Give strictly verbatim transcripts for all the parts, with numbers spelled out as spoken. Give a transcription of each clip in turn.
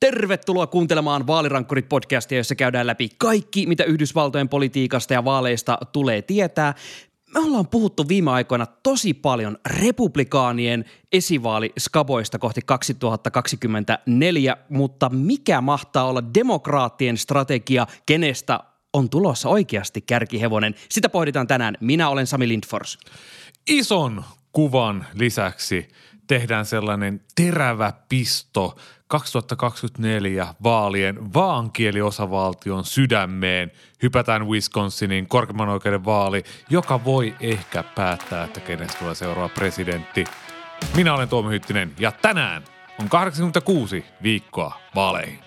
Tervetuloa kuuntelemaan Vaalirankkurit-podcastia, jossa käydään läpi kaikki, mitä Yhdysvaltojen politiikasta ja vaaleista tulee tietää. Me ollaan puhuttu viime aikoina tosi paljon republikaanien esivaaliskaboista kohti kaksituhattakaksikymmentäneljä, mutta mikä mahtaa olla demokraattien strategia, kenestä on tulossa oikeasti kärkihevonen? Sitä pohditaan tänään. Minä olen Sami Lindfors. Ison kuvan lisäksi tehdään sellainen terävä pisto kaksituhattakaksikymmentäneljä vaalien vaankieliosavaltion sydämeen. Hypätään Wisconsinin korkeimman oikeuden vaali, joka voi ehkä päättää, että kenestä tulee seuraava presidentti. Minä olen Tuomi Hyttinen ja tänään on kahdeksankymmentäkuusi viikkoa vaaleihin.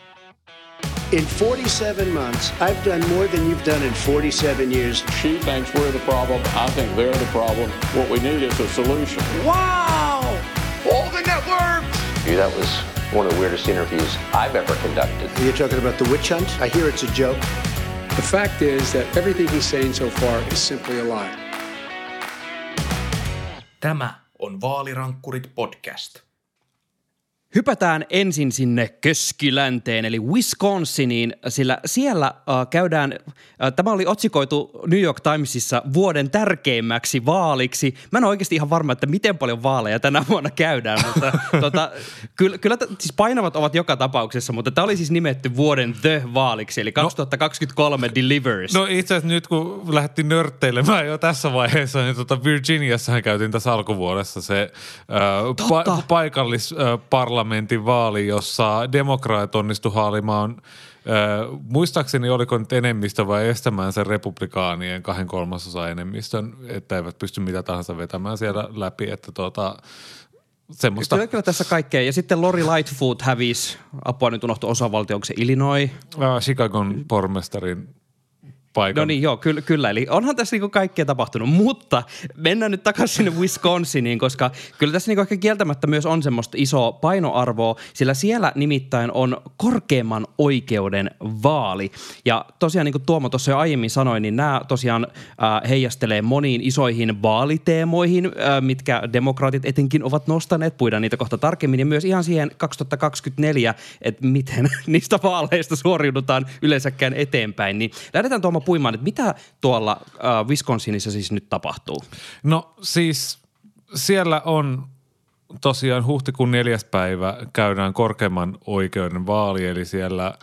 In forty-seven months, I've done more than you've done in forty-seven years. She thinks we're the problem. I think they're the problem. What we need is a solution. Wow! All the networks! Yeah, that was one of the weirdest interviews I've ever conducted. You're talking about the witch hunt? I hear it's a joke. The fact is that everything he's saying so far is simply a lie. Tämä on Vaalirankkurit podcast. Hypätään ensin sinne keskilänteen eli Wisconsiniin, sillä siellä äh, käydään, äh, tämä oli otsikoitu New York Timesissa vuoden tärkeimmäksi vaaliksi. Mä en ole oikeasti ihan varma, että miten paljon vaaleja tänä vuonna käydään, mutta tota, kyllä, kyllä siis painavat ovat joka tapauksessa, mutta tämä oli siis nimetty vuoden The-vaaliksi, eli kaksituhattakaksikymmentäkolme no, Delivers. No itse asiassa nyt kun lähdettiin nörtteilemään jo tässä vaiheessa, niin tota Virginiassahan käytiin tässä alkuvuodessa se äh, pa- paikallisparlamentaarikko. Äh, parlamentin vaali, jossa demokraat onnistu haalimaan, äh, muistaakseni oliko nyt enemmistö vai estämään sen republikaanien kahden kolmasosa enemmistön, että eivät pysty mitä tahansa vetämään siellä läpi, että tuota semmoista. Kyllä, kyllä tässä kaikkea. Ja sitten Lori Lightfoot hävisi, apua nyt unohtui osavaltio, onko se Illinois? Äh, Chicagon pormestarin. Paikan. No niin, joo, kyllä, kyllä. Eli onhan tässä niinku kaikkea tapahtunut, mutta mennään nyt takaisin sinne Wisconsiniin, koska kyllä tässä niinku ehkä kieltämättä myös on semmoista isoa painoarvoa, sillä siellä nimittäin on korkeimman oikeuden vaali. Ja tosiaan niin kuin Tuomo tuossa jo aiemmin sanoi, niin nämä tosiaan äh, heijastelee moniin isoihin vaaliteemoihin, äh, mitkä demokraatit etenkin ovat nostaneet. Puidaan niitä kohta tarkemmin ja myös ihan siihen kaksituhattakaksikymmentäneljä, että miten niistä vaaleista suoriudutaan yleensäkään eteenpäin. Niin lähdetään Tuomo puimaan, että mitä tuolla äh, Wisconsinissa siis nyt tapahtuu? No siis siellä on tosiaan huhtikuun neljäs päivä käydään korkeimman oikeuden vaali, eli siellä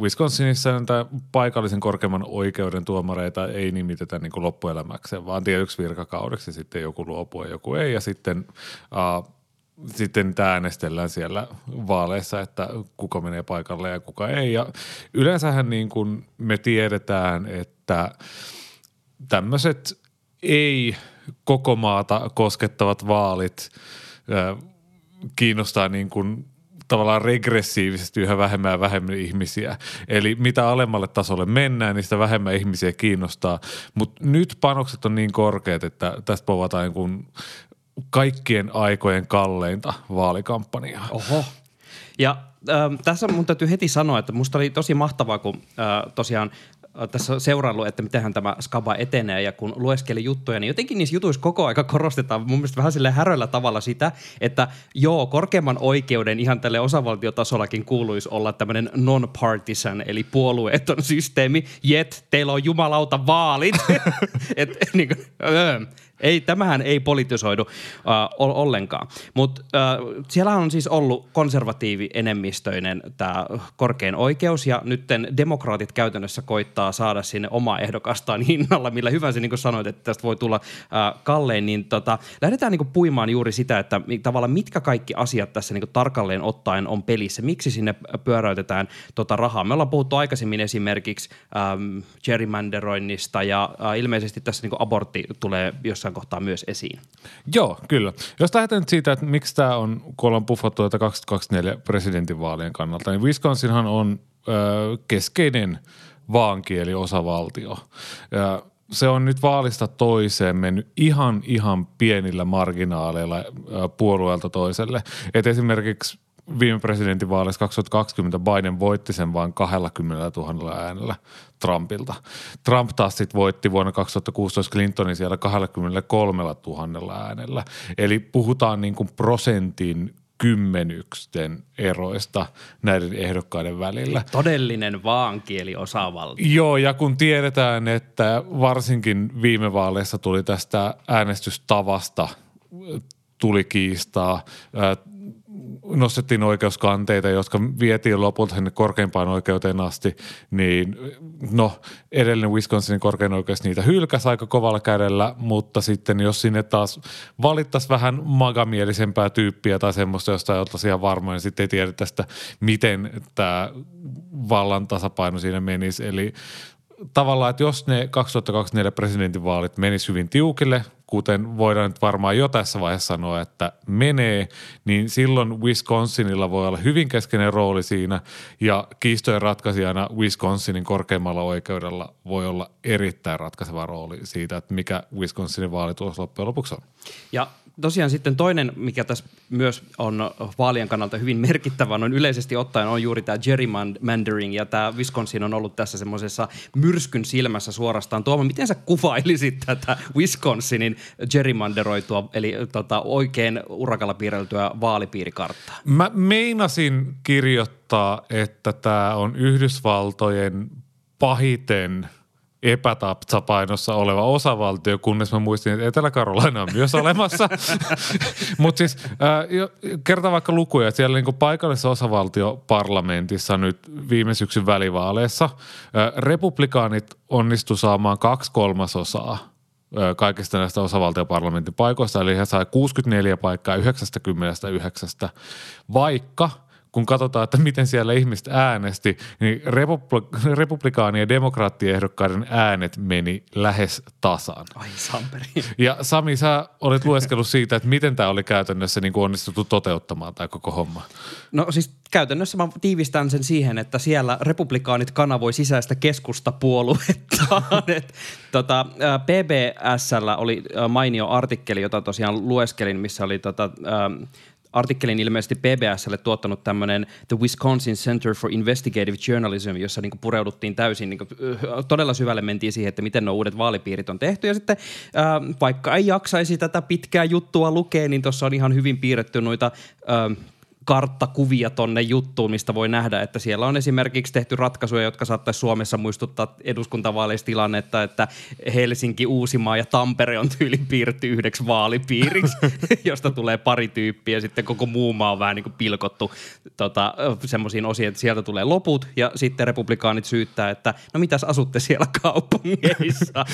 Wisconsinissa näitä paikallisen korkeimman oikeuden tuomareita ei nimitetä niin kuin loppuelämäkseen, vaan tietyksi virkakaudeksi sitten joku luopuu ja joku ei, ja sitten äh, Sitten tämä äänestellään siellä vaaleissa, että kuka menee paikalle ja kuka ei. Ja yleensähän niin kuin me tiedetään, että tämmöiset ei koko maata koskettavat vaalit äh, kiinnostaa niin kuin tavallaan regressiivisesti yhä vähemmän ja vähemmän ihmisiä. Eli mitä alemmalle tasolle mennään, niin sitä vähemmän ihmisiä kiinnostaa. Mutta nyt panokset on niin korkeat, että tästä povataan niin kuin kaikkien aikojen kalleinta vaalikampanjaa. Oho. Ja äh, tässä mun täytyy heti sanoa, että musta oli tosi mahtavaa, kun äh, tosiaan äh, tässä seuraillut, että mitenhän tämä skaba etenee ja kun lueskeli juttuja, niin jotenkin niissä jutuissa koko aika korostetaan mun mielestä vähän silleen häröllä tavalla sitä, että joo, korkeimman oikeuden ihan tälle osavaltiotasollakin kuuluisi olla tämmöinen non-partisan, eli puolueeton systeemi, jet teillä on jumalauta vaalit. Et niin kuin, öö. Ei, tämähän ei politisoidu äh, ollenkaan, mutta äh, siellähän on siis ollut konservatiivienemmistöinen tämä korkein oikeus ja nytten demokraatit käytännössä koittaa saada sinne omaa ehdokastaan hinnalla, millä hyvä se niin kuin sanoit, että tästä voi tulla äh, kallein, niin tota, lähdetään niin kuin puimaan juuri sitä, että tavallaan mitkä kaikki asiat tässä niin kuin tarkalleen ottaen on pelissä, miksi sinne pyöräytetään tota rahaa. Me ollaan puhuttu aikaisemmin esimerkiksi ähm, gerrymanderoinnista ja äh, ilmeisesti tässä niin kuin abortti tulee jossain kohtaa myös esiin. Joo, kyllä. Jos lähdetään nyt siitä, että miksi tämä on, kun ollaan puffattu tätä kaksituhattakaksikymmentäneljä presidentinvaalien kannalta, niin Wisconsinhan on ö, keskeinen vaankieliosavaltio. Ö, se on nyt vaalista toiseen mennyt ihan, ihan pienillä marginaaleilla ö, puolueelta toiselle. Et esimerkiksi viime presidentinvaaleissa kaksituhattakaksikymmentä Biden voitti sen vain kaksikymmentätuhatta äänellä Trumpilta. Trump taas sit voitti vuonna kaksituhattakuusitoista Clintonin siellä kaksikymmentäkolmetuhatta äänellä. Eli puhutaan niin kuin prosentin kymmenyksen eroista näiden ehdokkaiden välillä. Todellinen vaankieliosavaltio. Joo, ja kun tiedetään, että varsinkin viime vaaleissa tuli tästä äänestystavasta, tuli kiistaa, nostettiin oikeuskanteita, jotka vietiin lopulta sinne korkeimpaan oikeuteen asti, niin no edellinen Wisconsinin korkein oikeus niitä hylkäsi aika kovalla kädellä, mutta sitten jos sinne taas valittaisi vähän magamielisempää tyyppiä tai semmoista, josta ei oltaisi ihan varmoja, niin sitten ei tiedä tästä, miten tämä vallan tasapaino siinä menisi. Eli tavallaan, että jos ne kaksituhattakaksikymmentäneljä presidentinvaalit menis hyvin tiukille, kuten voidaan nyt varmaan jo tässä vaiheessa sanoa, että menee, niin silloin Wisconsinilla voi olla hyvin keskeinen rooli siinä ja kiistojen ratkaisijana Wisconsinin korkeimmalla oikeudella voi olla erittäin ratkaiseva rooli siitä, että mikä Wisconsinin vaalitulos loppujen lopuksi on. Ja tosiaan sitten toinen, mikä tässä myös on vaalien kannalta hyvin merkittävä, noin yleisesti ottaen on juuri tämä gerrymandering ja tämä Wisconsin on ollut tässä semmoisessa myrskyn silmässä suorastaan. Tuomo, miten sä kuvailisit tätä Wisconsinin gerrymanderoitua, eli tota, oikein urakalla piirreltyä vaalipiirikarttaa? Mä meinasin kirjoittaa, että tämä on Yhdysvaltojen pahiten epätasapainossa oleva osavaltio, kunnes mä muistin, että Etelä-Karolaina on myös olemassa. Mutta siis äh, kerta vaikka lukuja, että siellä niinku paikallisessa osavaltioparlamentissa nyt viime syksyn välivaaleissa äh, republikaanit onnistu saamaan kaksi kolmasosaa kaikista näistä osavaltioparlamentin paikoista, eli he sai kuusikymmentäneljä paikkaa yhdeksänkymmentäyhdeksän, vaikka kun katsotaan, että miten siellä ihmiset äänesti, niin republi- republikaanien ja demokraattiehdokkaiden äänet meni lähes tasaan. Ai samperi. Ja Sami, sä olet lueskellut siitä, että miten tämä oli käytännössä niin kuin onnistuttu toteuttamaan tämä koko homma. No siis käytännössä mä tiivistän sen siihen, että siellä republikaanit kanavoi sisäistä keskustapuoluettaan. tota, P B S:llä oli mainio artikkeli, jota tosiaan lueskelin, missä oli tota, ähm, artikkelin ilmeisesti P B S:lle tuottanut tämmöinen The Wisconsin Center for Investigative Journalism, jossa niinku pureuduttiin täysin, niinku, todella syvälle mentiin siihen, että miten nuo uudet vaalipiirit on tehty. Ja sitten ää, vaikka ei jaksaisi tätä pitkää juttua lukea, niin tuossa on ihan hyvin piirretty noita ää, karttakuvia tonne juttuun, mistä voi nähdä, että siellä on esimerkiksi tehty ratkaisuja, jotka saattaisi Suomessa muistuttaa eduskuntavaaleista tilannetta, että Helsinki, Uusimaa ja Tampere on tyyli piirretty yhdeksi vaalipiiriksi, josta tulee pari tyyppiä ja sitten koko muu maa on vähän niin kuin pilkottu tota, semmoisiin osiin, että sieltä tulee loput ja sitten republikaanit syyttää, että no mitäs asutte siellä kaupungeissa.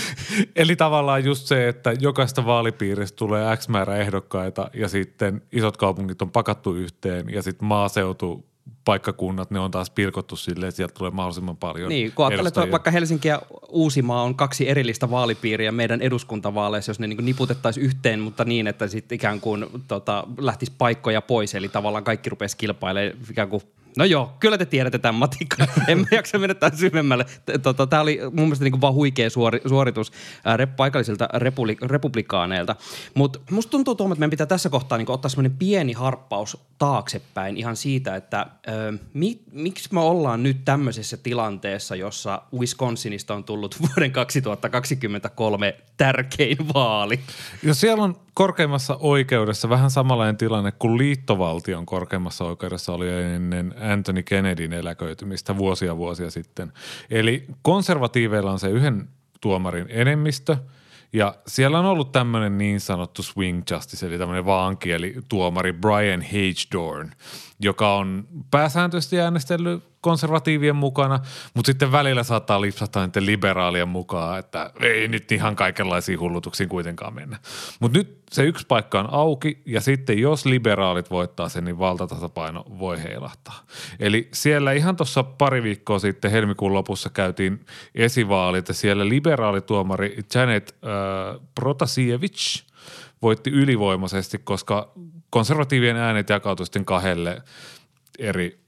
Eli tavallaan just se, että jokaista vaalipiiristä tulee X määrä ehdokkaita ja sitten isot kaupungit on pakattu yhteen. Ja sitten maaseutupaikkakunnat, ne on taas pilkottu silleen, että sieltä tulee mahdollisimman paljon. Niin, kun ajattelee, vaikka Helsinki ja Uusimaa on kaksi erillistä vaalipiiriä meidän eduskuntavaaleissa, jos ne niin kuin niputettaisiin yhteen, mutta niin, että sitten ikään kuin tota, lähtisi paikkoja pois. Eli tavallaan kaikki rupesi kilpailemaan ikään kuin, no joo, kyllä te tiedätte tämän matikan. En mä jaksa mennä tämän syvemmälle. Tota, tämä oli mun mielestä niin kuin vaan huikea suori, suoritus ää, paikallisilta repuli, republikaaneilta. Mutta musta tuntuu tuohon, että meidän pitää tässä kohtaa niin kuin ottaa semmoinen pieni harppaus taaksepäin ihan siitä, että ö, mi, miksi me ollaan nyt tämmöisessä tilanteessa, jossa Wisconsinista on tullut vuoden kaksituhattakaksikymmentäkolme tärkein vaali. Ja siellä on korkeimmassa oikeudessa vähän samanlainen tilanne kuin liittovaltion korkeimmassa oikeudessa oli ennen Anthony Kennedyn eläköitymistä vuosia vuosia sitten. Eli konservatiiveilla on se yhden tuomarin enemmistö ja siellä on ollut tämmöinen niin sanottu swing justice eli tämmöinen vaankieli tuomari Brian Hagedorn, joka on pääsääntöisesti äänestellyt konservatiivien mukana, mutta sitten välillä saattaa lipsahtaa niiden liberaalien mukaan, että ei nyt ihan kaikenlaisiin hullutuksiin kuitenkaan mennä. Mutta nyt se yksi paikka on auki ja sitten jos liberaalit voittaa sen, niin valtatasapaino voi heilahtaa. Eli siellä ihan tuossa pari viikkoa sitten helmikuun lopussa käytiin esivaalit ja siellä liberaalituomari Janet äh, Protasiewicz voitti ylivoimaisesti, koska konservatiivien äänet jakautui sitten kahdelle eri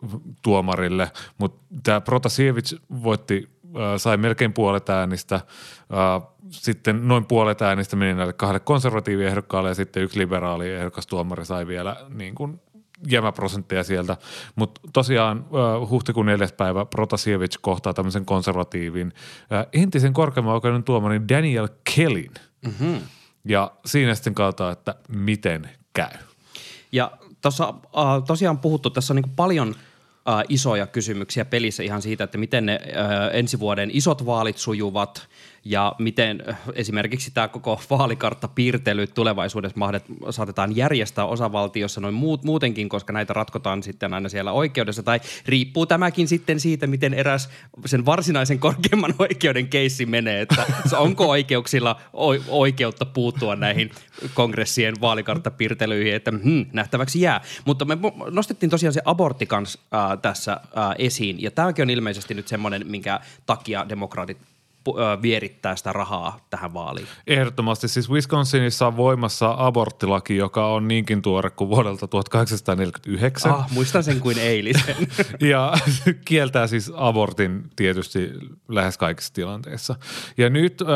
tuomarille, mutta tämä Protasiewicz voitti, äh, sai melkein puolet äänistä, äh, sitten noin puolet äänistä meni näille kahdelle konservatiiviehdokkaalle ja sitten yksi liberaali ehdokas tuomari sai vielä niin kuin jämäprosentteja sieltä, mutta tosiaan äh, huhtikuun neljäs päivä Protasiewicz kohtaa tämmöisen konservatiivin äh, entisen korkeimman oikeuden tuomarin Daniel Kelin mm-hmm. ja siinä sitten katsotaan, että miten käy. Ja tuossa äh, tosiaan puhuttu, tässä on niin kuin paljon äh, isoja kysymyksiä pelissä ihan siitä, että miten ne äh, ensi vuoden isot vaalit sujuvat ja miten äh, esimerkiksi tämä koko vaalikarttapiirtely tulevaisuudessa mahdet- saatetaan järjestää osavaltiossa noin muut, muutenkin, koska näitä ratkotaan sitten aina siellä oikeudessa. Tai riippuu tämäkin sitten siitä, miten eräs sen varsinaisen korkeimman oikeuden keissi menee, että onko oikeuksilla o- oikeutta puuttua näihin kongressien vaalikarttapiirtelyihin, että hmm, nähtäväksi jää. Mutta me nostettiin tosiaan se abortti kanssa äh, tässä äh, esiin, ja tämäkin on ilmeisesti nyt semmoinen, minkä takia demokraatit äh, vierittää sitä rahaa tähän vaaliin. Ehdottomasti. Siis Wisconsinissa on voimassa aborttilaki, joka on niinkin tuore kuin vuodelta tuhatkahdeksansataaneljäkymmentäyhdeksän. Ah, muistan sen kuin eilisen. Ja kieltää siis abortin tietysti lähes kaikissa tilanteissa. Ja nyt äh,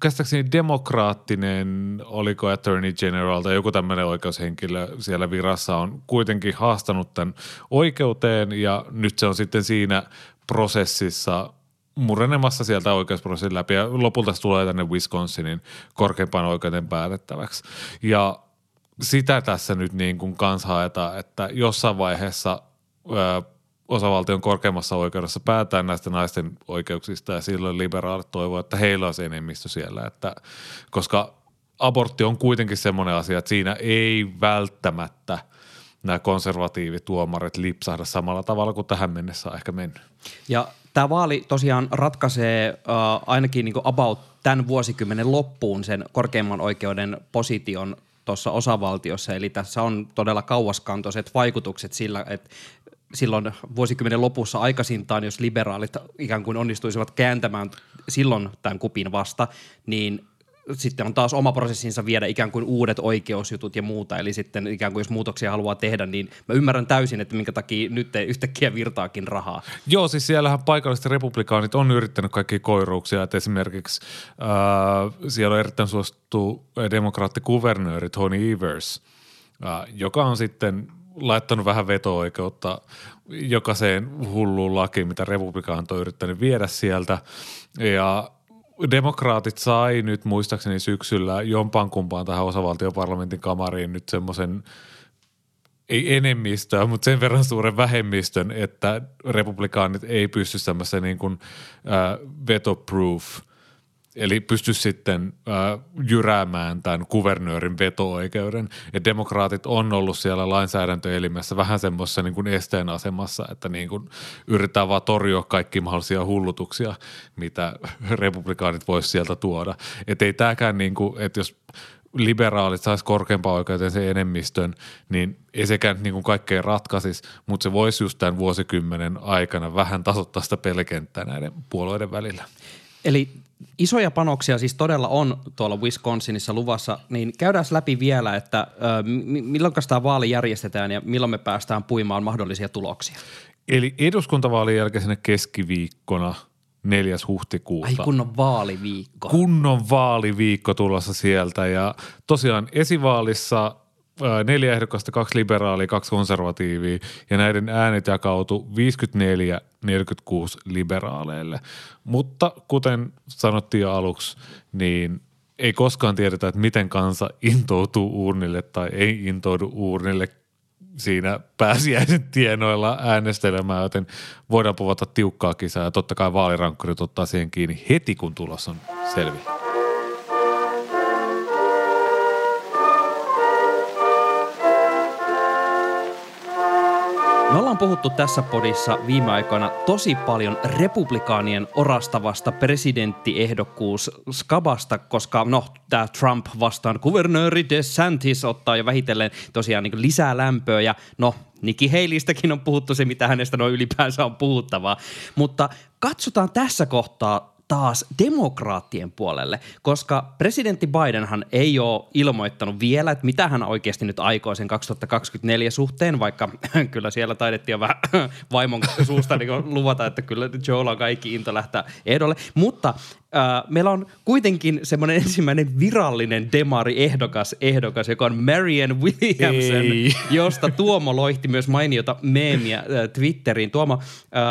käsittääkseni demokraattinen, oliko Attorney General tai joku tämmöinen oikeushenkilö siellä virassa on kuitenkin haastanut tämän oikeuteen, ja nyt se on sitten siinä prosessissa murenemassa sieltä oikeusprosessin läpi, ja lopulta se tulee tänne Wisconsinin korkeimpaan oikeuden päätettäväksi. Ja sitä tässä nyt niin kuin kans haetaan, että jossain vaiheessa ö, osavaltion korkeimmassa oikeudessa päätetään näistä naisten oikeuksista, ja silloin liberaalit toivoo, että heillä on se enemmistö siellä, että koska abortti on kuitenkin semmoinen asia, että siinä ei välttämättä nämä konservatiivituomarit lipsahda samalla tavalla kuin tähän mennessä on ehkä mennyt. Ja tämä vaali tosiaan ratkaisee äh, ainakin niin kuin about tämän vuosikymmenen loppuun sen korkeimman oikeuden position tuossa osavaltiossa. Eli tässä on todella kauaskantoiset vaikutukset sillä, että silloin vuosikymmenen lopussa aikaisintaan, jos liberaalit ikään kuin onnistuisivat kääntämään silloin tämän kupin vasta, niin sitten on taas oma prosessinsa viedä ikään kuin uudet oikeusjutut ja muuta, eli sitten ikään kuin jos muutoksia haluaa tehdä, niin mä ymmärrän täysin, että minkä takia nyt ei yhtäkkiä virtaakin rahaa. Joo, siis siellähän paikalliset republikaanit on yrittänyt kaikkia koiruuksia, että esimerkiksi äh, siellä on erittäin suosittu demokraattikuvernööri Tony Evers, äh, joka on sitten laittanut vähän veto-oikeutta jokaiseen hulluun lakiin, mitä republikaanit on yrittänyt viedä sieltä, ja demokraatit sai nyt muistaakseni syksyllä jompaan kumpaan tähän osavaltioparlamentin kamariin nyt semmoisen, ei enemmistöä, mutta sen verran suuren vähemmistön, että republikaanit ei pysty tämmöiseen niin kuin äh, veto-proof, eli pysty sitten äh, jyräämään tämän kuvernöörin veto-oikeuden. Ja demokraatit on ollut siellä lainsäädäntöelimessä vähän semmoisessa niin kuin esteen asemassa, että niin kuin yritetään vaan torjua kaikki mahdollisia hullutuksia, mitä republikaanit voisi sieltä tuoda. Että ei tämäkään niin kuin, että jos liberaalit saisi korkeampaan oikeuteen sen enemmistön, niin ei sekään niin kuin kaikkein ratkaisisi, mutta se voisi just tämän vuosikymmenen aikana vähän tasoittaa sitä pelikenttää näiden puolueiden välillä. Eli isoja panoksia siis todella on tuolla Wisconsinissa luvassa, niin käydään läpi vielä, että äh, milloin tämä vaali järjestetään ja milloin me päästään puimaan mahdollisia tuloksia. Eli eduskuntavaalien jälkeisenä keskiviikkona neljäs huhtikuuta. Ai kunnon vaaliviikko. Kunnon vaaliviikko tulossa sieltä, ja tosiaan esivaalissa äh, neljä ehdokasta, kaksi liberaalia, kaksi konservatiivia, ja näiden äänet jakautu viisikymmentäneljä neljäkymmentäkuusi liberaaleille. Mutta kuten sanottiin jo aluksi, niin ei koskaan tiedetä, että miten kansa intoutuu uurnille tai ei intoudu uurnille siinä pääsiäisen tienoilla äänestelemään, joten voidaan povata tiukkaa kisaa, ja totta kai vaalirankkurit ottaa siihen kiinni heti, kun tulos on selvillä. Me ollaan puhuttu tässä podissa viime aikoina tosi paljon republikaanien orastavasta presidenttiehdokkuusskabasta, koska no, tämä Trump vastaan kuvernööri DeSantis ottaa jo vähitellen tosiaan niin lisää lämpöä, ja no Nikki Haleystäkin on puhuttu se, mitä hänestä noin ylipäänsä on puhuttavaa, mutta katsotaan tässä kohtaa taas demokraattien puolelle, koska presidentti Bidenhan ei ole ilmoittanut vielä, että mitä hän oikeasti nyt aikoo sen kaksituhattakaksikymmentäneljä suhteen, vaikka kyllä siellä taidettiin jo vähän vaimon suusta niin luvata, että kyllä Joella on kaikki into lähtää ehdolle, mutta äh, meillä on kuitenkin semmoinen ensimmäinen virallinen demari-ehdokas, ehdokas, joka on Marianne Williamson, ei. josta Tuomo loihti myös mainiota meemiä äh, Twitteriin. Tuomo, äh,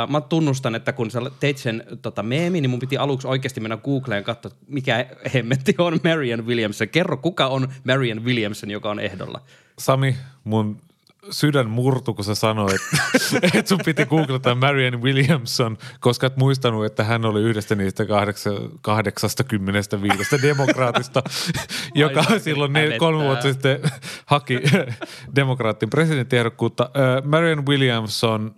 mä tunnustan, että kun sä teit sen tota, meemi, niin mun piti aluksi oikeasti mennä Googleen ja katsoa, mikä hemmetti on Marianne Williamson. Kerro, kuka on Marianne Williamson, joka on ehdolla? Sami, mun sydän murtu, kun sä sanoit, että et sun piti googlata Marianne Williamson, koska et muistanut, että hän oli yhdestä niistä kahdeksastakymmenestäviidestä demokraatista, joka silloin ne, kolme vuotta sitten haki demokraattin presidenttiehdokkuutta. Marianne Williamson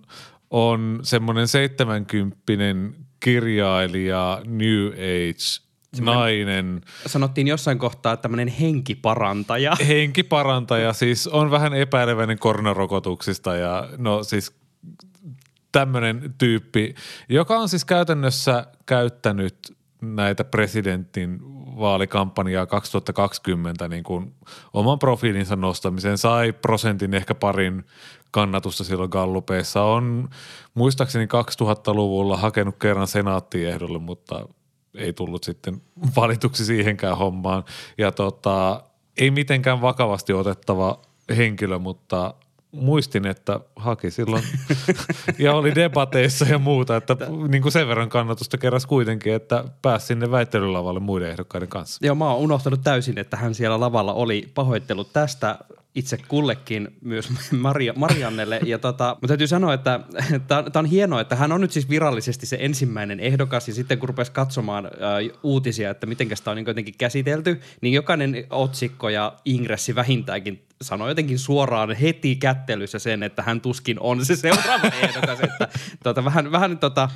on semmoinen seitsemänkymppinen kirjailija, New Age nainen. Sanottiin jossain kohtaa tämmöinen henkiparantaja. Henkiparantaja, siis on vähän epäileväinen koronarokotuksista ja no siis tämmöinen tyyppi, joka on siis käytännössä käyttänyt näitä presidentin vaalikampanjaa kaksituhattakaksikymmentä niin kuin oman profiilinsa nostamiseen, sai prosentin ehkä parin kannatusta silloin gallupeissa, on muistaakseni kaksituhattaluvulla hakenut kerran senaattiehdolle, mutta ei tullut sitten valituksi siihenkään hommaan. Ja tota, ei mitenkään vakavasti otettava henkilö, mutta muistin, että haki silloin ja oli debateissa ja muuta, että niin kuin sen verran kannatusta keräsi kuitenkin, että pääsi sinne väittelylavalle muiden ehdokkaiden kanssa. Joo, mä oon unohtanut täysin, että hän siellä lavalla oli. Pahoittelut tästä itse kullekin, myös Maria, Mariannelle. Ja tota, mutta täytyy sanoa, että tämä on hienoa, että hän on nyt siis virallisesti se ensimmäinen ehdokas, ja sitten kun rupesi katsomaan ä, uutisia, että mitenkäs tämä on niin jotenkin käsitelty, niin jokainen otsikko ja ingressi vähintäänkin sanoi jotenkin suoraan heti kättelyssä sen, että hän tuskin on se seuraava ehdokas. Että, tota, vähän vähän tota,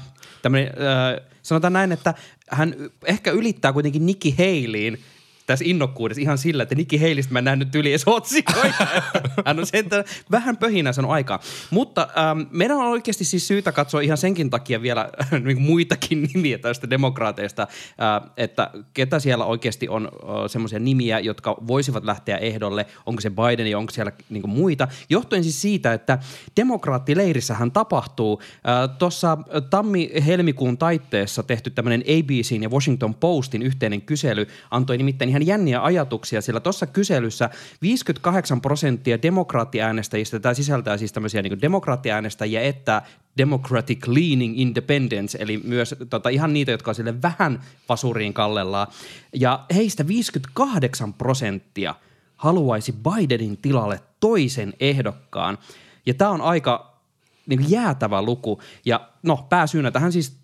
tämmöinen, äh, sanotaan näin, että hän ehkä ylittää kuitenkin Nikki Haley'n tässä innokkuudessa ihan sillä, että Nikki Haleystä mä en nähnyt yli edes otsikoita. Hän on sen vähän pöhinä saanut aikaa. Mutta ähm, meidän on oikeasti siis syytä katsoa ihan senkin takia vielä muitakin nimiä tästä demokraateista, äh, että ketä siellä oikeasti on äh, semmoisia nimiä, jotka voisivat lähteä ehdolle. Onko se Biden ja onko siellä niinku muita? Johtuen siis siitä, että demokraattileirissähän tapahtuu. Äh, Tuossa tammi-helmikuun taitteessa tehty tämmöinen A B C:n ja Washington Postin yhteinen kysely antoi nimittäin ihan jänniä ajatuksia, sillä tuossa kyselyssä viisikymmentäkahdeksan prosenttia demokraattiäänestäjistä, tämä sisältää siis tämmöisiä niin kuin demokraattiäänestäjiä, että Democratic Leaning Independence, eli myös tota, ihan niitä, jotka on sille vähän vasuriin kallellaan, ja heistä viisikymmentäkahdeksan prosenttia haluaisi Bidenin tilalle toisen ehdokkaan, ja tämä on aika niin kuin jäätävä luku, ja no pääsyynä tähän siis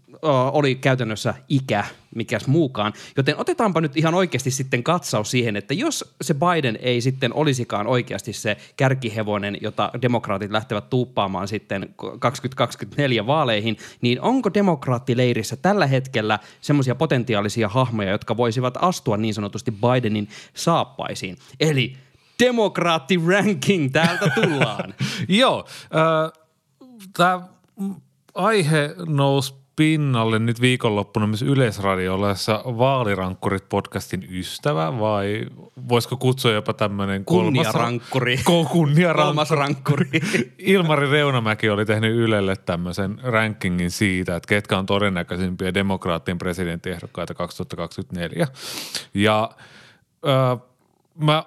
oli käytännössä ikä, mikäs muukaan. Joten otetaanpa nyt ihan oikeasti sitten katsaus siihen, että jos se Biden ei sitten olisikaan oikeasti se kärkihevonen, jota demokraatit lähtevät tuuppaamaan sitten kaksituhattakaksikymmentäneljä vaaleihin, niin onko demokraattileirissä tällä hetkellä semmoisia potentiaalisia hahmoja, jotka voisivat astua niin sanotusti Bidenin saappaisiin? Eli demokraattiranking täältä tullaan. Joo, tämä aihe nousi pinnalle nyt viikonloppuna myös Yleisradiolla, jossa Vaalirankkurit-podcastin ystävä, vai voisiko kutsua jopa tämmöinen kolmas rankkuri. Kolmas rankkuri. Ilmari Reunamäki oli tehnyt Ylelle tämmöisen rankingin siitä, että ketkä on todennäköisimpiä demokraattien presidenttiehdokkaita kaksituhattakaksikymmentäneljä. Ja äh, mä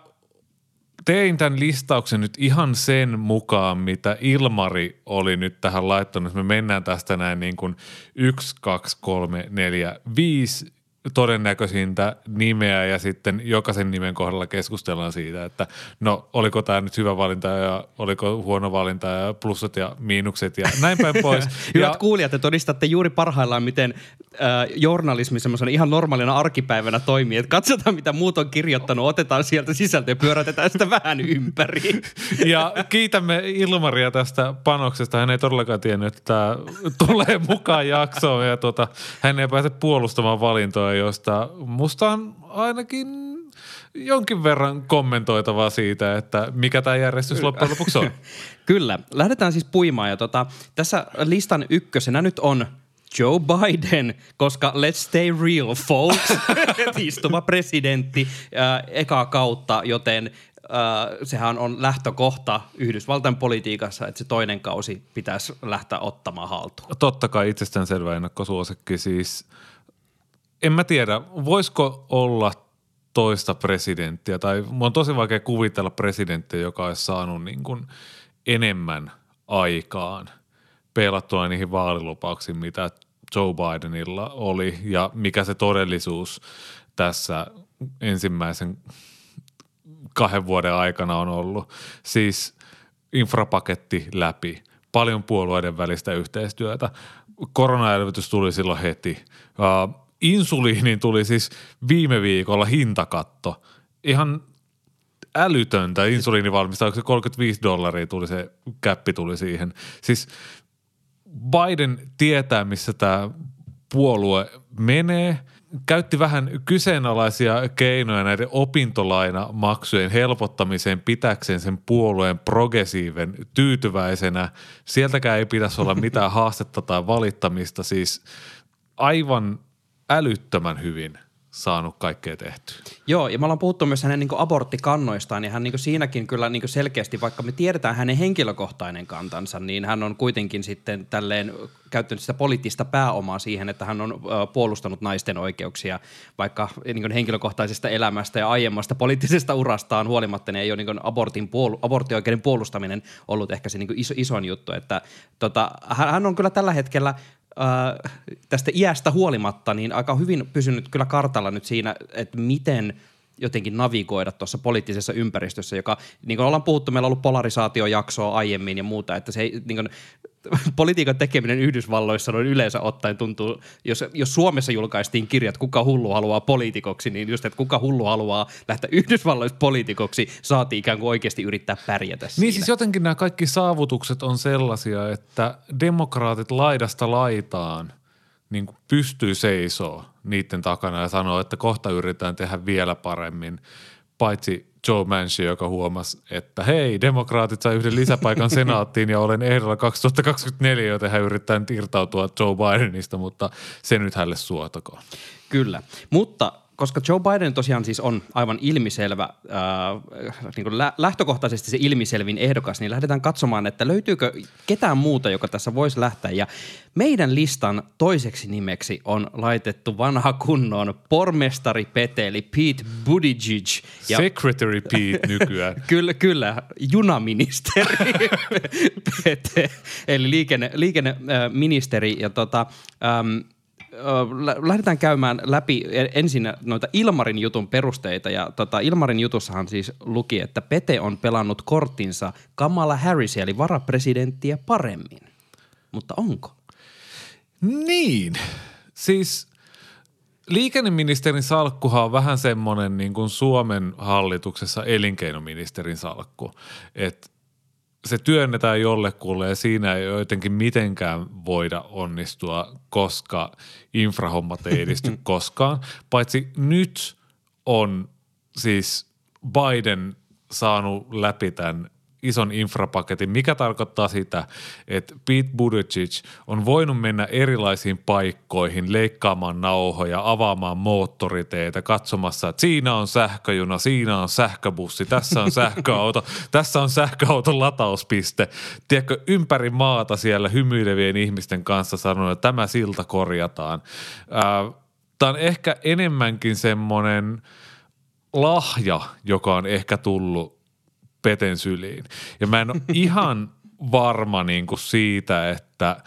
tein tämän listauksen nyt ihan sen mukaan, mitä Ilmari oli nyt tähän laittanut. Me mennään tästä näin niin kuin yksi, kaksi, kolme, neljä, viisi todennäköisintä nimeä ja sitten jokaisen nimen kohdalla keskustellaan siitä, että no oliko tämä nyt hyvä valinta ja oliko huono valinta ja plussat ja miinukset ja näin päin pois. Hyvät ja kuulijat, te todistatte juuri parhaillaan, miten äh, journalismi semmoisena ihan normaalina arkipäivänä toimii, että katsotaan mitä muut on kirjoittanut, otetaan sieltä sisältöä ja pyörätetään sitä vähän ympäri. Ja kiitämme Ilmaria tästä panoksesta. Hän ei todellakaan tiennyt, että tämä tulee mukaan jaksoon ja tuota, hän ei pääse puolustamaan valintoja, josta musta on ainakin jonkin verran kommentoitavaa siitä, että mikä tämä järjestys loppujen lopuksi on. Kyllä. Lähdetään siis puimaan. Ja tota, tässä listan ykkösenä nyt on Joe Biden, koska let's stay real, folks. Istuva presidentti äh, ekaa kautta, joten äh, sehän on lähtökohta Yhdysvaltain politiikassa, että se toinen kausi pitäisi lähteä ottamaan haltuun. Totta kai itsestäänselvä ennakkosuosikki siis. En mä tiedä, voisiko olla toista presidenttiä tai mun on tosi vaikea kuvitella presidenttiä, joka olisi saanut niin kuin enemmän aikaan peilattuna niihin vaalilupauksiin, mitä Joe Bidenilla oli ja mikä se todellisuus tässä ensimmäisen kahden vuoden aikana on ollut. Siis infrapaketti läpi, paljon puolueiden välistä yhteistyötä. Koronaelvytys tuli silloin heti. Uh, insuliinin tuli siis viime viikolla hintakatto. Ihan älytöntä insuliinivalmistajaksi kolmekymmentäviisi dollaria tuli se käppi tuli siihen. Siis Biden tietää, missä tämä puolue menee. Käytti vähän kyseenalaisia keinoja näiden opintolainamaksujen helpottamiseen pitäkseen sen puolueen progressiiven tyytyväisenä. Sieltäkään ei pitäisi olla mitään haastetta tai valittamista. Siis aivan älyttömän hyvin saanut kaikkea tehtyä. Joo, ja me ollaan puhuttu myös hänen niin kuin aborttikannoistaan, ja hän niin kuin siinäkin kyllä niin kuin selkeästi, vaikka me tiedetään hänen henkilökohtainen kantansa, niin hän on kuitenkin sitten tälleen käyttänyt sitä poliittista pääomaa siihen, että hän on äh, puolustanut naisten oikeuksia, vaikka niin kuin henkilökohtaisesta elämästä ja aiemmasta poliittisesta urastaan huolimatta, niin ei ole niin kuin abortin puolu- aborttioikeuden puolustaminen ollut ehkä se niin kuin iso, isoin juttu, että tota, hän on kyllä tällä hetkellä Äh, tästä iästä huolimatta, niin aika hyvin pysynyt kyllä kartalla nyt siinä, että miten jotenkin navigoida tuossa poliittisessa ympäristössä, joka, niin kuin ollaan puhuttu, meillä on ollut polarisaatiojaksoa aiemmin ja muuta, että se ei, niin kuin, politiikan tekeminen Yhdysvalloissa noin yleensä ottaen tuntuu, jos, jos Suomessa julkaistiin kirjat, kuka hullu haluaa poliitikoksi, niin just, että kuka hullu haluaa lähteä Yhdysvalloissa poliitikoksi, saatiin ikään kuin oikeasti yrittää pärjätä siinä. Niin siis jotenkin nämä kaikki saavutukset on sellaisia, että demokraatit laidasta laitaan niin kuin pystyy seisoo niiden takana ja sanoo, että kohta yritetään tehdä vielä paremmin, paitsi Joe Manchin, joka huomasi, että hei, demokraatit sai yhden lisäpaikan senaattiin ja olen ehdolla kaksituhattakaksikymmentäneljä, joten hän yrittää nyt irtautua Joe Bidenista, mutta se nyt hänelle suotakoon. Kyllä, mutta koska Joe Biden tosiaan siis on aivan ilmiselvä, äh, niin kuin lä- lähtökohtaisesti se ilmiselvin ehdokas, niin lähdetään katsomaan, että löytyykö ketään muuta, joka tässä voisi lähteä. Ja meidän listan toiseksi nimeksi on laitettu vanha kunnon pormestaripeteli Pete Buttigieg. Ja Secretary Pete nykyään. kyllä, kyllä, junaministeri Pete, eli liikenne, liikenneministeri ja tota... Um, lähdetään käymään läpi ensin noita Ilmarin jutun perusteita ja tota, Ilmarin jutussahan siis luki, että Pete on pelannut korttinsa Kamala Harrisia eli varapresidenttiä paremmin, mutta onko? Niin, siis liikenneministerin salkkuhan on vähän semmoinen niin kuin Suomen hallituksessa elinkeinoministerin salkku, että se työnnetään jollekulle ja siinä ei jotenkin mitenkään voida onnistua, koska infrahommat ei edisty koskaan. Paitsi nyt on siis Biden saanut läpi tämän ison infrapaketin, mikä tarkoittaa sitä, että Pete Buttigieg on voinut mennä erilaisiin paikkoihin leikkaamaan nauhoja, avaamaan moottoriteitä, katsomassa, että siinä on sähköjuna, siinä on sähköbussi, tässä on sähköauto, tässä on sähköauton latauspiste. Tiedätkö, ympäri maata siellä hymyilevien ihmisten kanssa sanonut, että tämä silta korjataan. Tämä on ehkä enemmänkin semmoinen lahja, joka on ehkä tullut Peten syliin. Ja mä en ole ihan varma niin kuin siitä, että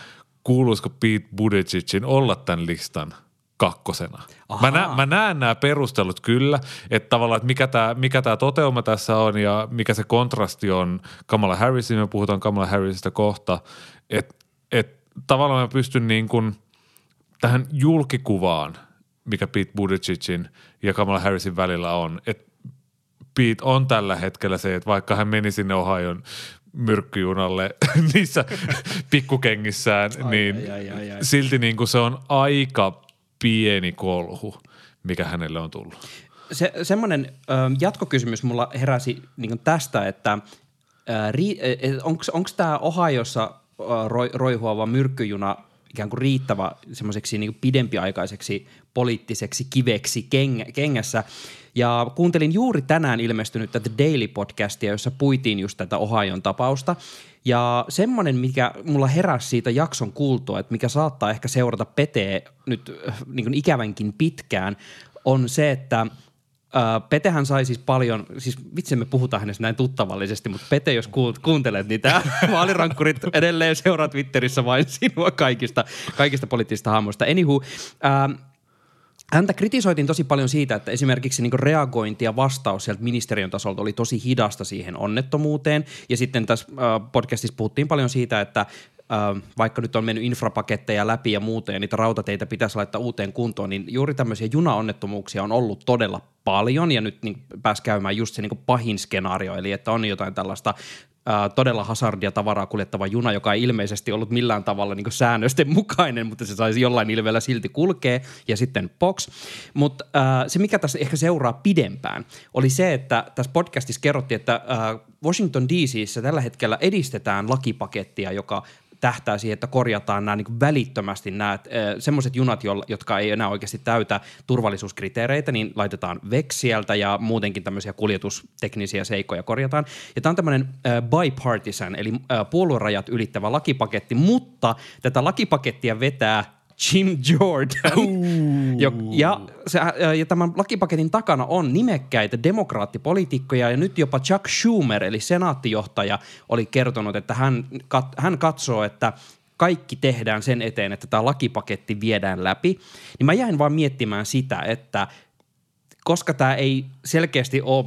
kuuluisiko Pete Buttigiegin olla tämän listan kakkosena. Mä, nä, mä näen nämä perustelut kyllä, että tavallaan, että mikä tämä mikä tää toteuma tässä on ja mikä se kontrasti on Kamala Harrisin, me puhutaan Kamala Harrisista kohta, että et, tavallaan mä pystyn niin kuin tähän julkikuvaan, mikä Pete Buttigiegin ja Kamala Harrisin välillä on, että Pete on tällä hetkellä se, että vaikka hän meni sinne Ohioon myrkkyjunalle niissä pikkukengissään, ai, niin ai, ai, ai, ai. silti niin kuin se on aika pieni kolhu, mikä hänelle on tullut. Se, semmoinen ö, jatkokysymys mulla heräsi niin kuin tästä, että onko tämä Ohiossa roi, roihuava myrkkyjuna ikään kuin riittävä semmoiseksi niin kuin pidempiaikaiseksi poliittiseksi kiveksi kengä, kengässä. Ja kuuntelin juuri tänään ilmestynyt tätä Daily-podcastia, jossa puitiin just tätä Ohion tapausta. Ja semmoinen, mikä mulla heräsi siitä jakson kuultua, että mikä saattaa ehkä seurata Peteä nyt niin kuin ikävänkin pitkään, on se, että Petehän sai siis paljon, siis vitsi me puhutaan hänestä näin tuttavallisesti, mutta Pete, jos kuuntelet, niin tämä vaalirankkurit edelleen seuraa Twitterissä vain sinua kaikista, kaikista poliittisista hahmoista. Anywho, äh, Häntä kritisoitiin tosi paljon siitä, että esimerkiksi niinku reagointi ja vastaus sieltä ministeriön tasolta oli tosi hidasta siihen onnettomuuteen. Ja sitten tässä äh, podcastissa puhuttiin paljon siitä, että äh, vaikka nyt on mennyt infrapaketteja läpi ja muuta ja niitä rautateitä pitäisi laittaa uuteen kuntoon, niin juuri tämmöisiä junaonnettomuuksia on ollut todella paljon ja nyt niin pääsi käymään just se niin kuin pahin skenaario, eli että on jotain tällaista Äh, todella hazardia tavaraa kuljettava juna, joka ei ilmeisesti ollut millään tavalla niin kuin säännösten mukainen, mutta se saisi jollain ilveellä silti kulkea ja sitten box. Mutta äh, se, mikä tässä ehkä seuraa pidempään, oli se, että tässä podcastissa kerrottiin, että äh, Washington D C:ssä tällä hetkellä edistetään lakipakettia, joka tähtää siihen, että korjataan nämä niin välittömästi nämä semmoiset junat, jotka ei enää oikeasti täytä turvallisuuskriteereitä, niin laitetaan veksi sieltä ja muutenkin tämmöisiä kuljetusteknisiä seikkoja korjataan. Ja tämä on tämmöinen bipartisan, eli puoluerajat ylittävä lakipaketti, mutta tätä lakipakettia vetää Jim Jordan. Uh. Ja, se, ja tämän lakipaketin takana on nimekkäitä demokraattipoliitikkoja ja nyt jopa Chuck Schumer, eli senaattijohtaja, oli kertonut, että hän, kat, hän katsoo, että kaikki tehdään sen eteen, että tämä lakipaketti viedään läpi. Niin mä jäin vaan miettimään sitä, että koska tämä ei selkeästi ole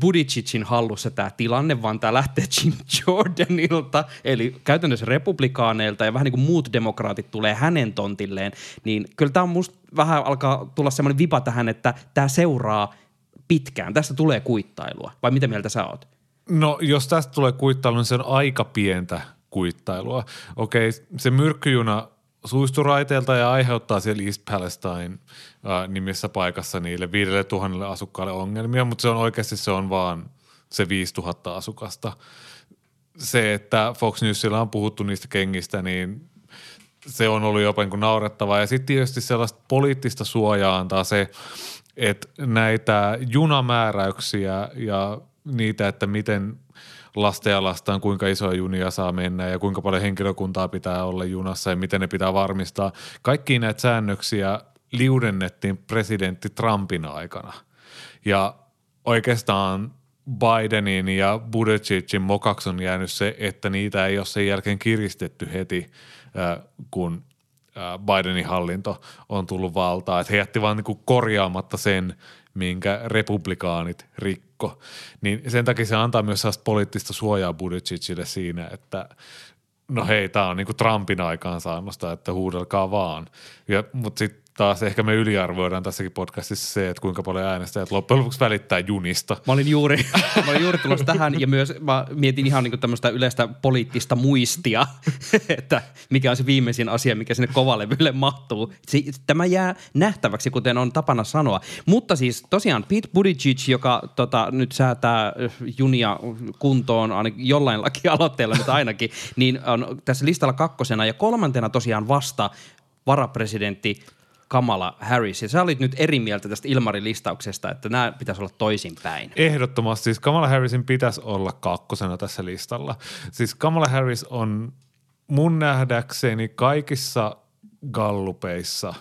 Buttigiegin hallussa tämä tilanne, vaan tämä lähtee Jim Jordanilta, eli käytännössä republikaaneilta, ja vähän niin kuin muut demokraatit tulee hänen tontilleen, niin kyllä tämä on musta vähän alkaa tulla semmoinen vipa tähän, että tämä seuraa pitkään. Tästä tulee kuittailua, vai mitä mieltä sä oot? No jos tästä tulee kuittailua, niin se on aika pientä kuittailua. Okei, se myrkkyjuna suistui raiteilta ja aiheuttaa siellä East Palestine-nimissä paikassa niille viidelle tuhannelle asukkaalle ongelmia, mutta se on oikeasti se on vaan se viisi tuhatta asukasta. Se, että Fox Newsilla on puhuttu niistä kengistä, niin se on ollut jopa niin kuin naurettavaa. Ja sitten tietysti sellaista poliittista suojaa antaa se, että näitä junamääräyksiä ja niitä, että miten lasten ja lastaan, kuinka isoja junia saa mennä ja kuinka paljon henkilökuntaa pitää olla junassa ja miten ne pitää varmistaa. Kaikki näitä säännöksiä liudennettiin presidentti Trumpin aikana. Ja oikeastaan Bidenin ja Buttigiegin mokaksi on jäänyt se, että niitä ei ole sen jälkeen kiristetty heti, kun Bidenin hallinto on tullut valtaan. Että he jätti vaan niin kuin korjaamatta sen, minkä republikaanit rikko, niin sen takia se antaa myös sellaista poliittista suojaa Buttigiegille siinä, että no hei, tämä on niinku Trumpin aikaansaannosta, että huudelkaa vaan. Ja, mutta sitten taas ehkä me yliarvoidaan tässäkin podcastissa se, että kuinka paljon äänestäjät loppujen lopuksi välittää junista. Mä olin juuri, mä olin juuri tulossa tähän ja myös mä mietin ihan niinku tämmöistä yleistä poliittista muistia, että mikä on se viimeisin asia, mikä sinne kovalevylle mahtuu. Tämä jää nähtäväksi, kuten on tapana sanoa. Mutta siis tosiaan Pete Buttigieg, joka tota, nyt säätää junia kuntoon ainakin jollain lakialoitteella nyt ainakin, niin on tässä listalla kakkosena ja kolmantena tosiaan vasta varapresidentti Kamala Harris. Ja sä olit nyt eri mieltä tästä Ilmari-listauksesta, että nämä pitäisi olla toisinpäin. Ehdottomasti. Siis Kamala Harrisin pitäisi olla kakkosena tässä listalla. Siis Kamala Harris on mun nähdäkseni kaikissa gallupeissa,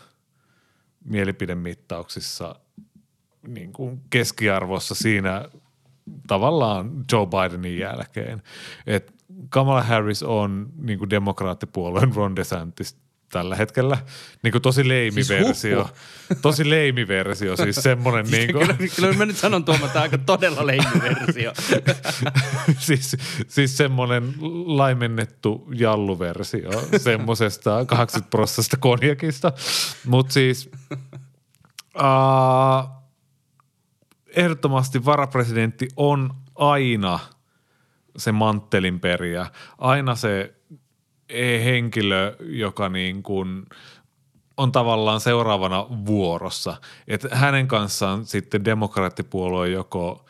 mielipidemittauksissa, niin kuin keskiarvossa siinä tavallaan Joe Bidenin jälkeen. Et Kamala Harris on niin kuin demokraattipuolueen Ron DeSantis tällä hetkellä. Niin kuin tosi leimi siis versio. Tosi leimi versio, siis semmoinen siis niin kuin. Kyllä, kyllä mä nyt sanon Tuomo, tämä on aika todella leimi versio. siis, siis semmoinen laimennettu jalluversio semmoisesta kahdeksankymmentä prosenttia konjakista. Mutta siis äh, ehdottomasti varapresidentti on aina se manttelinperiä, aina se henkilö, joka niin kuin on tavallaan seuraavana vuorossa. Että hänen kanssaan sitten demokraattipuolue joko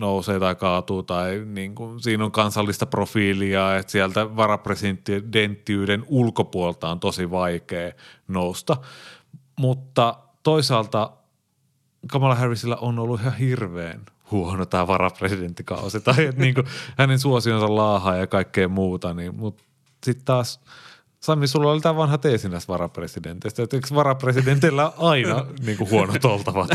nousee tai kaatuu tai niin kuin siinä on kansallista profiilia, että sieltä varapresidenttiyden ulkopuolta on tosi vaikea nousta. Mutta toisaalta Kamala Harrisilla on ollut ihan hirveän huono tämä varapresidenttikausi tai että niin kuin hänen suosionsa laahaa ja kaikkea muuta, niin, mutta sitten taas, Sami, sulla oli tämä vanha teesi näistä varapresidentistä, että eikö varapresidentillä aina niin kuin huonot oltavat?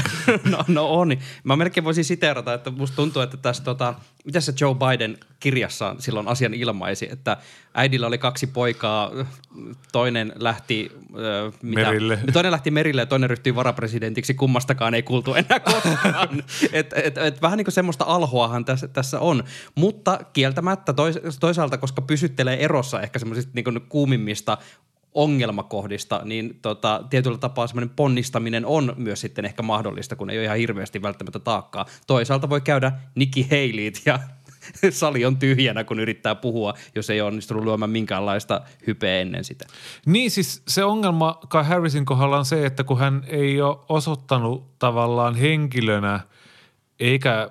No, no on. Mä melkein voisin siteerata, että musta tuntuu, että tässä tota, Mitä se Joe Biden kirjassaan silloin asian ilmaisi, että äidillä oli kaksi poikaa, toinen lähti, äh, mitä, merille. toinen lähti merille ja toinen ryhtyi varapresidentiksi, kummastakaan ei kuultu enää koskaan. et, et, et, vähän niin kuin semmoista alhoahan tässä, tässä on, mutta kieltämättä tois, toisaalta, koska pysyttelee erossa ehkä semmoisista niin kuin kuumimmista ongelmakohdista, niin tota, tietyllä tapaa semmoinen ponnistaminen on myös sitten ehkä mahdollista, kun ei ole ihan hirveästi välttämättä taakkaa. Toisaalta voi käydä Nikki Haleyt ja sali on tyhjänä, kun yrittää puhua, jos ei onnistunut lyömään minkäänlaista hypeä ennen sitä. Niin siis se ongelma kai Harrisin kohdalla on se, että kun hän ei ole osoittanut tavallaan henkilönä eikä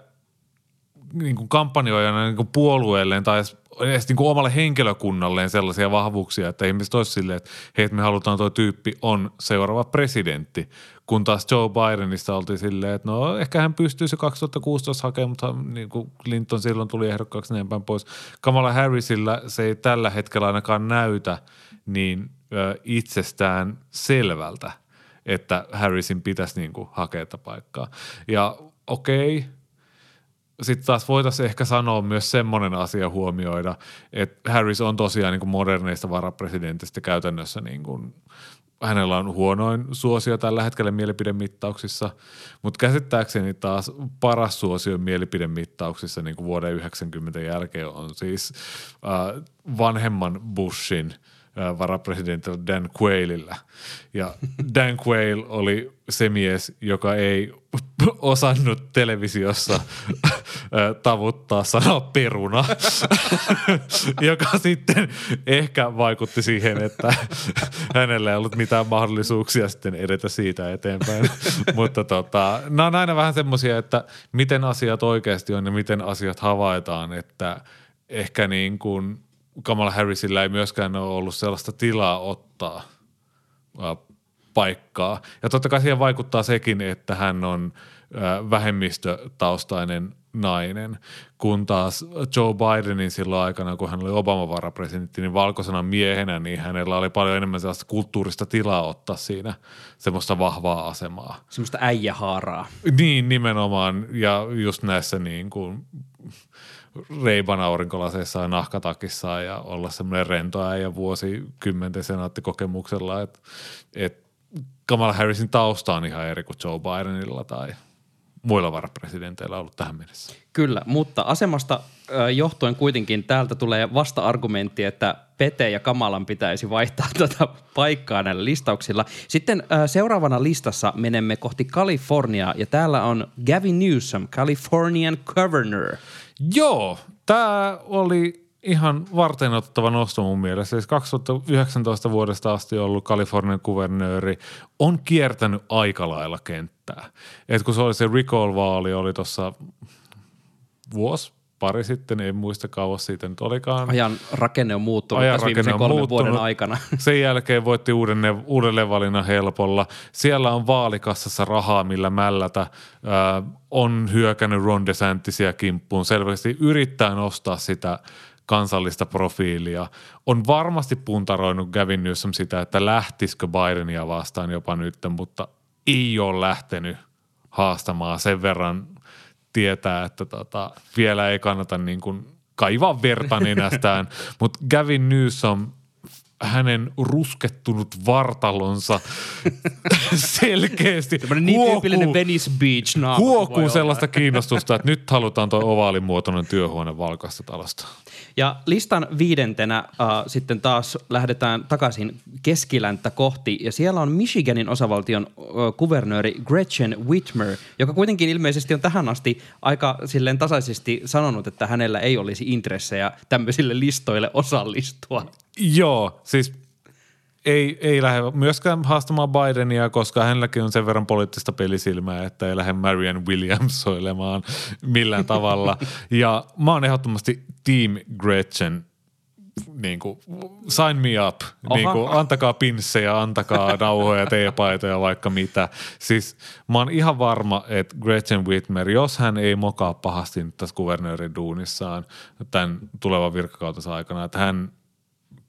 niin kuin kampanjoijana niin kuin puolueelleen tai edes niin kuin omalle henkilökunnalleen sellaisia vahvuuksia, että ihmiset olisi silleen, että hei, me halutaan tuo tyyppi on seuraava presidentti. Kun taas Joe Bidenista oltiin silleen, että no ehkä hän pystyy se kaksituhattakuusitoista hakemaan, mutta niin kuin Clinton silloin tuli ehdokkaaksi näin päin pois. Kamala Harrisilla se ei tällä hetkellä ainakaan näytä niin ö, itsestään selvältä, että Harrisin pitäisi niin kuin hakea tätä paikkaa. Ja okei. Okay, sitten taas voitaisiin ehkä sanoa myös semmoinen asia huomioida, että Harris on tosiaan niin kuin moderneista varapresidentistä käytännössä niin kuin, hänellä on huonoin suosio tällä hetkellä mielipidemittauksissa, mutta käsittääkseni taas paras suosio mielipidemittauksissa niin kuin vuoden yhdeksänkymmentä jälkeen on siis äh, vanhemman Bushin äh, varapresidentillä Dan Quaylella. Ja Dan Quayle oli se mies, joka ei osannut televisiossa tavuttaa sanaa peruna, joka sitten ehkä vaikutti siihen, että hänellä ei ollut mitään mahdollisuuksia sitten edetä siitä eteenpäin. Mutta tota, nämä on aina vähän semmoisia, että miten asiat oikeasti on ja miten asiat havaitaan, että ehkä niin kuin Kamala Harrisillä ei myöskään ole ollut sellaista tilaa ottaa paikkaa. Ja totta kai siihen vaikuttaa sekin, että hän on äh, vähemmistötaustainen nainen, kun taas Joe Bidenin silloin aikana, kun hän oli Obaman varapresidentti, niin valkoisena miehenä, niin hänellä oli paljon enemmän sellaista kulttuurista tilaa ottaa siinä semmoista vahvaa asemaa. Semmoista äijähaaraa. Niin, nimenomaan. Ja just näissä niin kuin Ray-Ban aurinkolaseissa ja nahkatakissa ja olla semmoinen rento äijä vuosikymmenten senaattikokemuksella, että et Kamala Harrisin tausta on ihan eri kuin Joe Bidenilla tai muilla varapresidenteillä ollut tähän mennessä. Kyllä, mutta asemasta johtuen kuitenkin täältä tulee vasta-argumentti, että Pete ja Kamalan pitäisi vaihtaa tätä paikkaa näillä listauksilla. Sitten seuraavana listassa menemme kohti Kaliforniaa ja täällä on Gavin Newsom, Californian governor. Joo, tämä oli ihan varteenotettava nosto mun mielestä. Siis kaksituhattayhdeksäntoista vuodesta asti ollut Kalifornian kuvernööri on kiertänyt aika lailla kenttää. Et kun se oli se recall-vaali, oli tuossa vuosi, pari sitten, ei muista kauas siitä nyt olikaan. Ajan rakenne on muuttunut Ajan rakenne on kolmen muuttunut. Vuoden aikana. Sen jälkeen voitti uudelleen, uudelleen valinnan helpolla. Siellä on vaalikassassa rahaa, millä mällätä. Ö, on hyökännyt Ron DeSantisia kimppuun. Selvästi yrittää nostaa sitä kansallista profiilia. On varmasti puntaroinut Gavin Newsom sitä, että lähtisikö Bidenia vastaan jopa nyt, mutta ei ole lähtenyt haastamaan. Sen verran tietää, että tota, vielä ei kannata niin kuin kaivaa verta nenästään, mutta Gavin Newsom, hänen ruskettunut vartalonsa selkeästi niin huokuu, Venice Beach huokuu sellaista olla. Kiinnostusta, että nyt halutaan tuo ovaalimuotoinen työhuone valkoista talosta. Ja listan viidentenä äh, sitten taas lähdetään takaisin keskilänttä kohti ja siellä on Michiganin osavaltion äh, kuvernööri Gretchen Whitmer, joka kuitenkin ilmeisesti on tähän asti aika silleen tasaisesti sanonut, että hänellä ei olisi intressejä tämmöisille listoille osallistua. Joo, siis ei, ei lähde myöskään haastamaan Bidenia, koska hänelläkin on sen verran poliittista pelisilmää, että ei lähde Marianne Williamsoilemaan millään tavalla. Ja mä oon ehdottomasti Team Gretchen, niin kuin sign me up, niin kuin, antakaa pinssejä, antakaa nauhoja, teepaitoja, vaikka mitä. Siis mä oon ihan varma, että Gretchen Whitmer, jos hän ei mokaa pahasti nyt tässä kuvernöörin duunissaan tämän tulevan virkakautensa aikana, että hän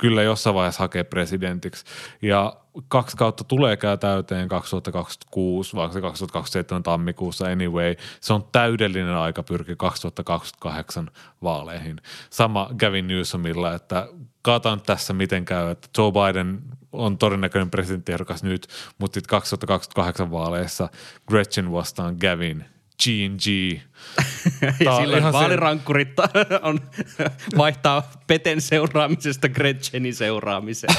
kyllä jossain vaiheessa hakee presidentiksi. Ja kaksi kautta tulee käy täyteen kaksituhattakaksikymmentäkuusi, vaikka kaksituhattakaksikymmentäseitsemän tammikuussa anyway. Se on täydellinen aika pyrkiä kaksituhattakaksikymmentäkahdeksan vaaleihin. Sama Gavin Newsomilla, että katsotaan tässä miten käy, että Joe Biden on todennäköinen presidenttiehdokas nyt, mutta sitten kaksituhattakaksikymmentäkahdeksan vaaleissa Gretchen vastaan Gavin G and G. Silloin vaalirankkurit on vaihtaa Peten seuraamisesta Gretchenin seuraamiseen.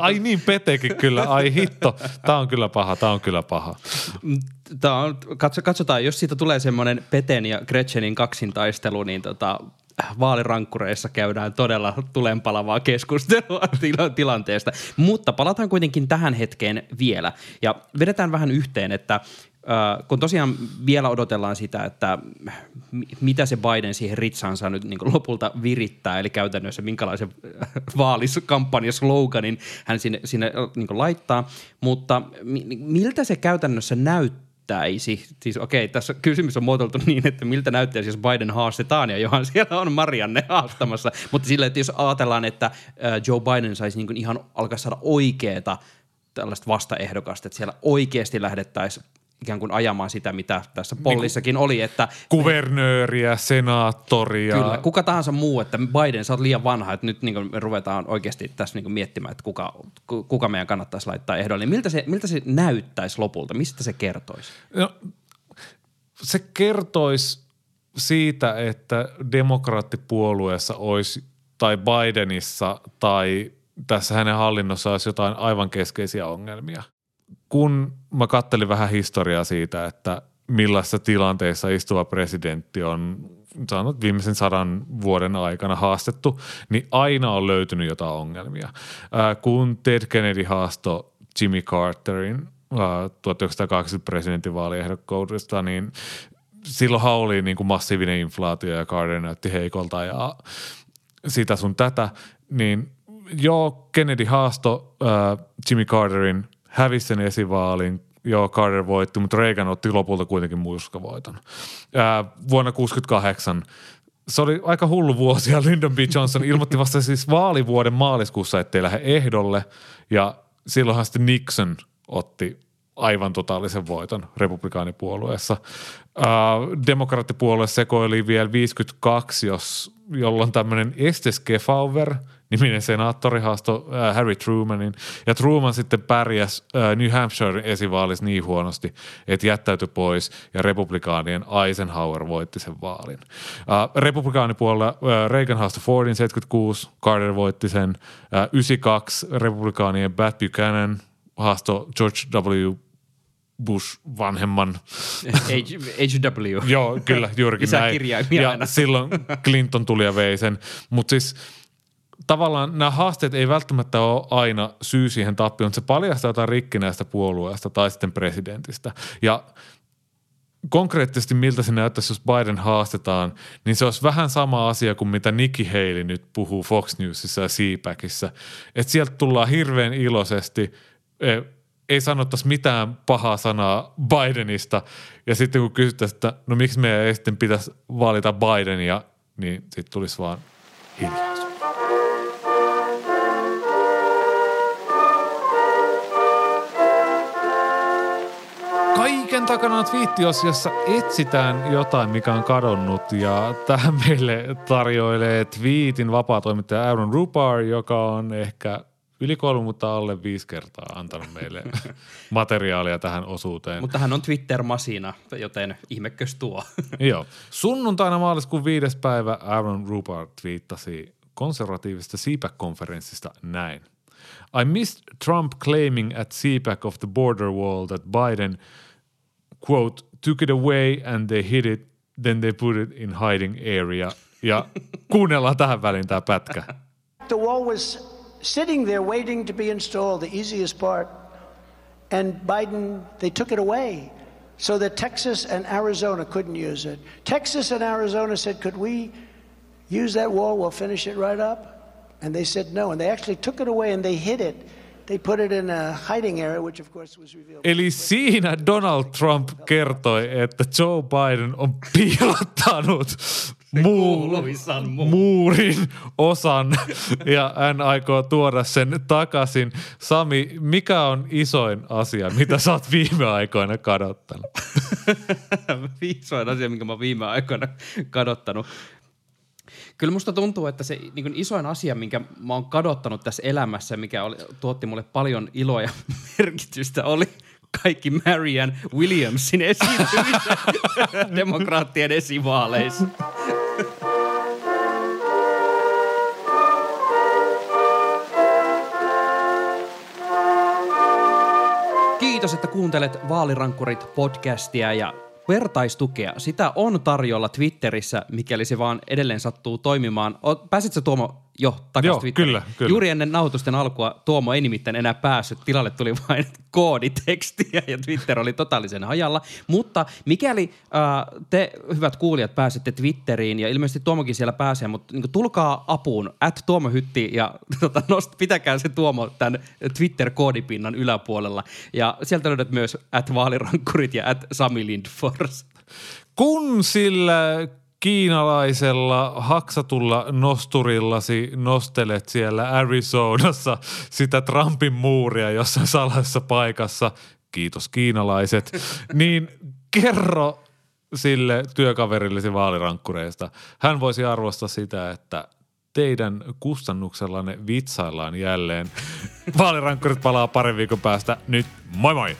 Ai niin, Petekin kyllä. Ai hitto. Tää on kyllä paha, tää on kyllä paha. Tää on, katsotaan, jos siitä tulee semmoinen Peten ja Gretchenin kaksintaistelu, niin tota vaalirankkureissa käydään todella tulenpalavaa keskustelua tilanteesta. Mutta palataan kuitenkin tähän hetkeen vielä ja vedetään vähän yhteen, että Uh, kun tosiaan vielä odotellaan sitä, että m- mitä se Biden siihen ritsaansa nyt niin kuin lopulta virittää, eli käytännössä minkälaisen vaaliskampanjasloganin hän sinne, sinne niin kuin laittaa, mutta mi- miltä se käytännössä näyttäisi? Siis okei, okay, tässä kysymys on muotoiltu niin, että miltä näyttäisi, jos Biden haastetaan, ja johan siellä on Marianne haastamassa, mutta sillä, että jos ajatellaan, että Joe Biden saisi niin kuin ihan alkaa saada oikeata tällaista vastaehdokasta, että siellä oikeasti lähdettäisiin ikään kuin ajamaan sitä, mitä tässä pollissakin niin, oli, että kuvernööriä, senaattoria. Kyllä, kuka tahansa muu, että Biden, sä oot liian vanha, että nyt niin kuin me ruvetaan oikeasti tässä niin kuin miettimään, että kuka, kuka meidän kannattaisi laittaa ehdolle. Miltä se, miltä se näyttäisi lopulta? Mistä se kertoisi? No, se kertoisi siitä, että demokraattipuolueessa olisi tai Bidenissa tai tässä hänen hallinnossa olisi jotain aivan keskeisiä ongelmia. Kun mä kattelin vähän historiaa siitä, että millaisissa tilanteissa istuva presidentti on sanonut viimeisen sadan vuoden aikana haastettu, niin aina on löytynyt jotain ongelmia. Äh, kun Ted Kennedy haastoi Jimmy Carterin äh, tuhatyhdeksänsataakahdeksankymmentä presidentinvaaliehdokkuudesta, niin silloinhan oli niin kuin massiivinen inflaatio ja Carter näytti heikolta ja sitä sun tätä. Niin joo, Kennedy haastoi äh, Jimmy Carterin, hävisi sen esivaalin, joo Carter voitti, mutta Reagan otti lopulta kuitenkin murskavoiton. Ää, vuonna kuusikymmentäkahdeksan, se oli aika hullu vuosi ja Lyndon B. Johnson ilmoitti vasta siis vaalivuoden maaliskuussa, ettei lähde ehdolle ja silloinhan sitten Nixon otti aivan totaalisen voiton republikaanipuolueessa. Ää, demokraattipuolue sekoili vielä viisikymmentäkaksi, jos, jolloin tämmöinen Estes Kefauver – niminen senaattori haastoi äh, Harry Trumanin, ja Truman sitten pärjäsi äh, New Hampshiren esivaalissa niin huonosti, että jättäytyi pois, ja republikaanien Eisenhower voitti sen vaalin. Äh, republikaanipuolella äh, Reagan haastoi Fordin seitsemänkymmentäkuusi, Carter voitti sen, äh, yhdeksänkymmentäkaksi republikaanien Pat Buchanan haastoi George W. Bush vanhemman. H W Joo, kyllä, juurikin näin. Ja aina. Silloin Clinton tuli ja vei sen, mutta siis tavallaan nämä haasteet ei välttämättä ole aina syy siihen tappioon, mutta se paljastaa jotain rikkinäistä puolueesta tai sitten presidentistä. Ja konkreettisesti miltä se näyttäisi, jos Biden haastetaan, niin se olisi vähän sama asia kuin mitä Nikki Haley nyt puhuu Fox Newsissa ja C PACissa. Että sieltä tullaan hirveän iloisesti, ei sanottaisi mitään pahaa sanaa Bidenista ja sitten kun kysyttäisiin, että no miksi meidän ei sitten pitäisi valita Bidenia, niin sitten tulisi vaan hiljaisuus. Kaiken takana on twiittios, jossa etsitään jotain, mikä on kadonnut ja tähän meille tarjoilee twiitin vapaatoimittaja Aaron Rupar, joka on ehkä yli kolme, mutta alle viisi kertaa antanut meille materiaalia tähän osuuteen. Mutta hän on Twitter-masina, joten ihmekös tuo. Joo. Sunnuntaina maaliskuun viides päivä Aaron Rupar twiittasi konservatiivisesta C PAC-konferenssista näin. I missed Trump claiming at C PAC of the border wall that Biden, quote, took it away and they hid it, then they put it in hiding area. Ja kuunnellaan tähän väliin tämä pätkä. The wall was sitting there waiting to be installed, the easiest part. And Biden, they took it away so that Texas and Arizona couldn't use it. Texas and Arizona said, could we use that wall? We'll finish it right up. And they said no, and they actually took it away and they hid it. They put it in a hiding area, which of course was revealed. Eli siinä Donald Trump kertoi, että Joe Biden on piilottanut Muul- muurin osan ja hän aikoo tuoda sen takaisin. Sami, mikä on isoin asia, mitä sä oot viime aikoina kadottanut? Isoin asia, minkä mä oon viime aikoina kadottanut. Kyllä musta tuntuu, että se niin kuin isoin asia, minkä mä oon kadottanut tässä elämässä, mikä oli, tuotti mulle paljon iloa ja merkitystä, oli kaikki Marianne Williamson esiintymiset demokraattien esivaaleissa. Kiitos, että kuuntelet Vaalirankkurit-podcastia ja vertaistukea. Sitä on tarjolla Twitterissä, mikäli se vaan edelleen sattuu toimimaan. Pääsitkö Tuomo jo takaisin Twitteriin? Kyllä, kyllä. Juuri ennen nauhoitusten alkua Tuomo ei nimittäin enää päässyt. Tilalle tuli vain kooditekstiä ja Twitter oli totaalisen hajalla. Mutta mikäli äh, te, hyvät kuulijat, pääsette Twitteriin ja ilmeisesti Tuomokin siellä pääsee, mutta niin kuin, tulkaa apuun. At Tuomo Hytti ja tota, nost, pitäkää se Tuomo tämän Twitter-koodipinnan yläpuolella. Ja sieltä löydät myös at Vaalirankkurit ja at Sami Lindfors. Kun sillä kiinalaisella haksatulla nosturillasi nostelet siellä Arizonassa sitä Trumpin muuria jossain salaisessa paikassa, kiitos kiinalaiset, niin kerro sille työkaverillesi vaalirankkureista. Hän voisi arvostaa sitä, että teidän kustannuksellanne vitsaillaan jälleen. Vaalirankkurit palaa parin viikon päästä. Nyt moi moi!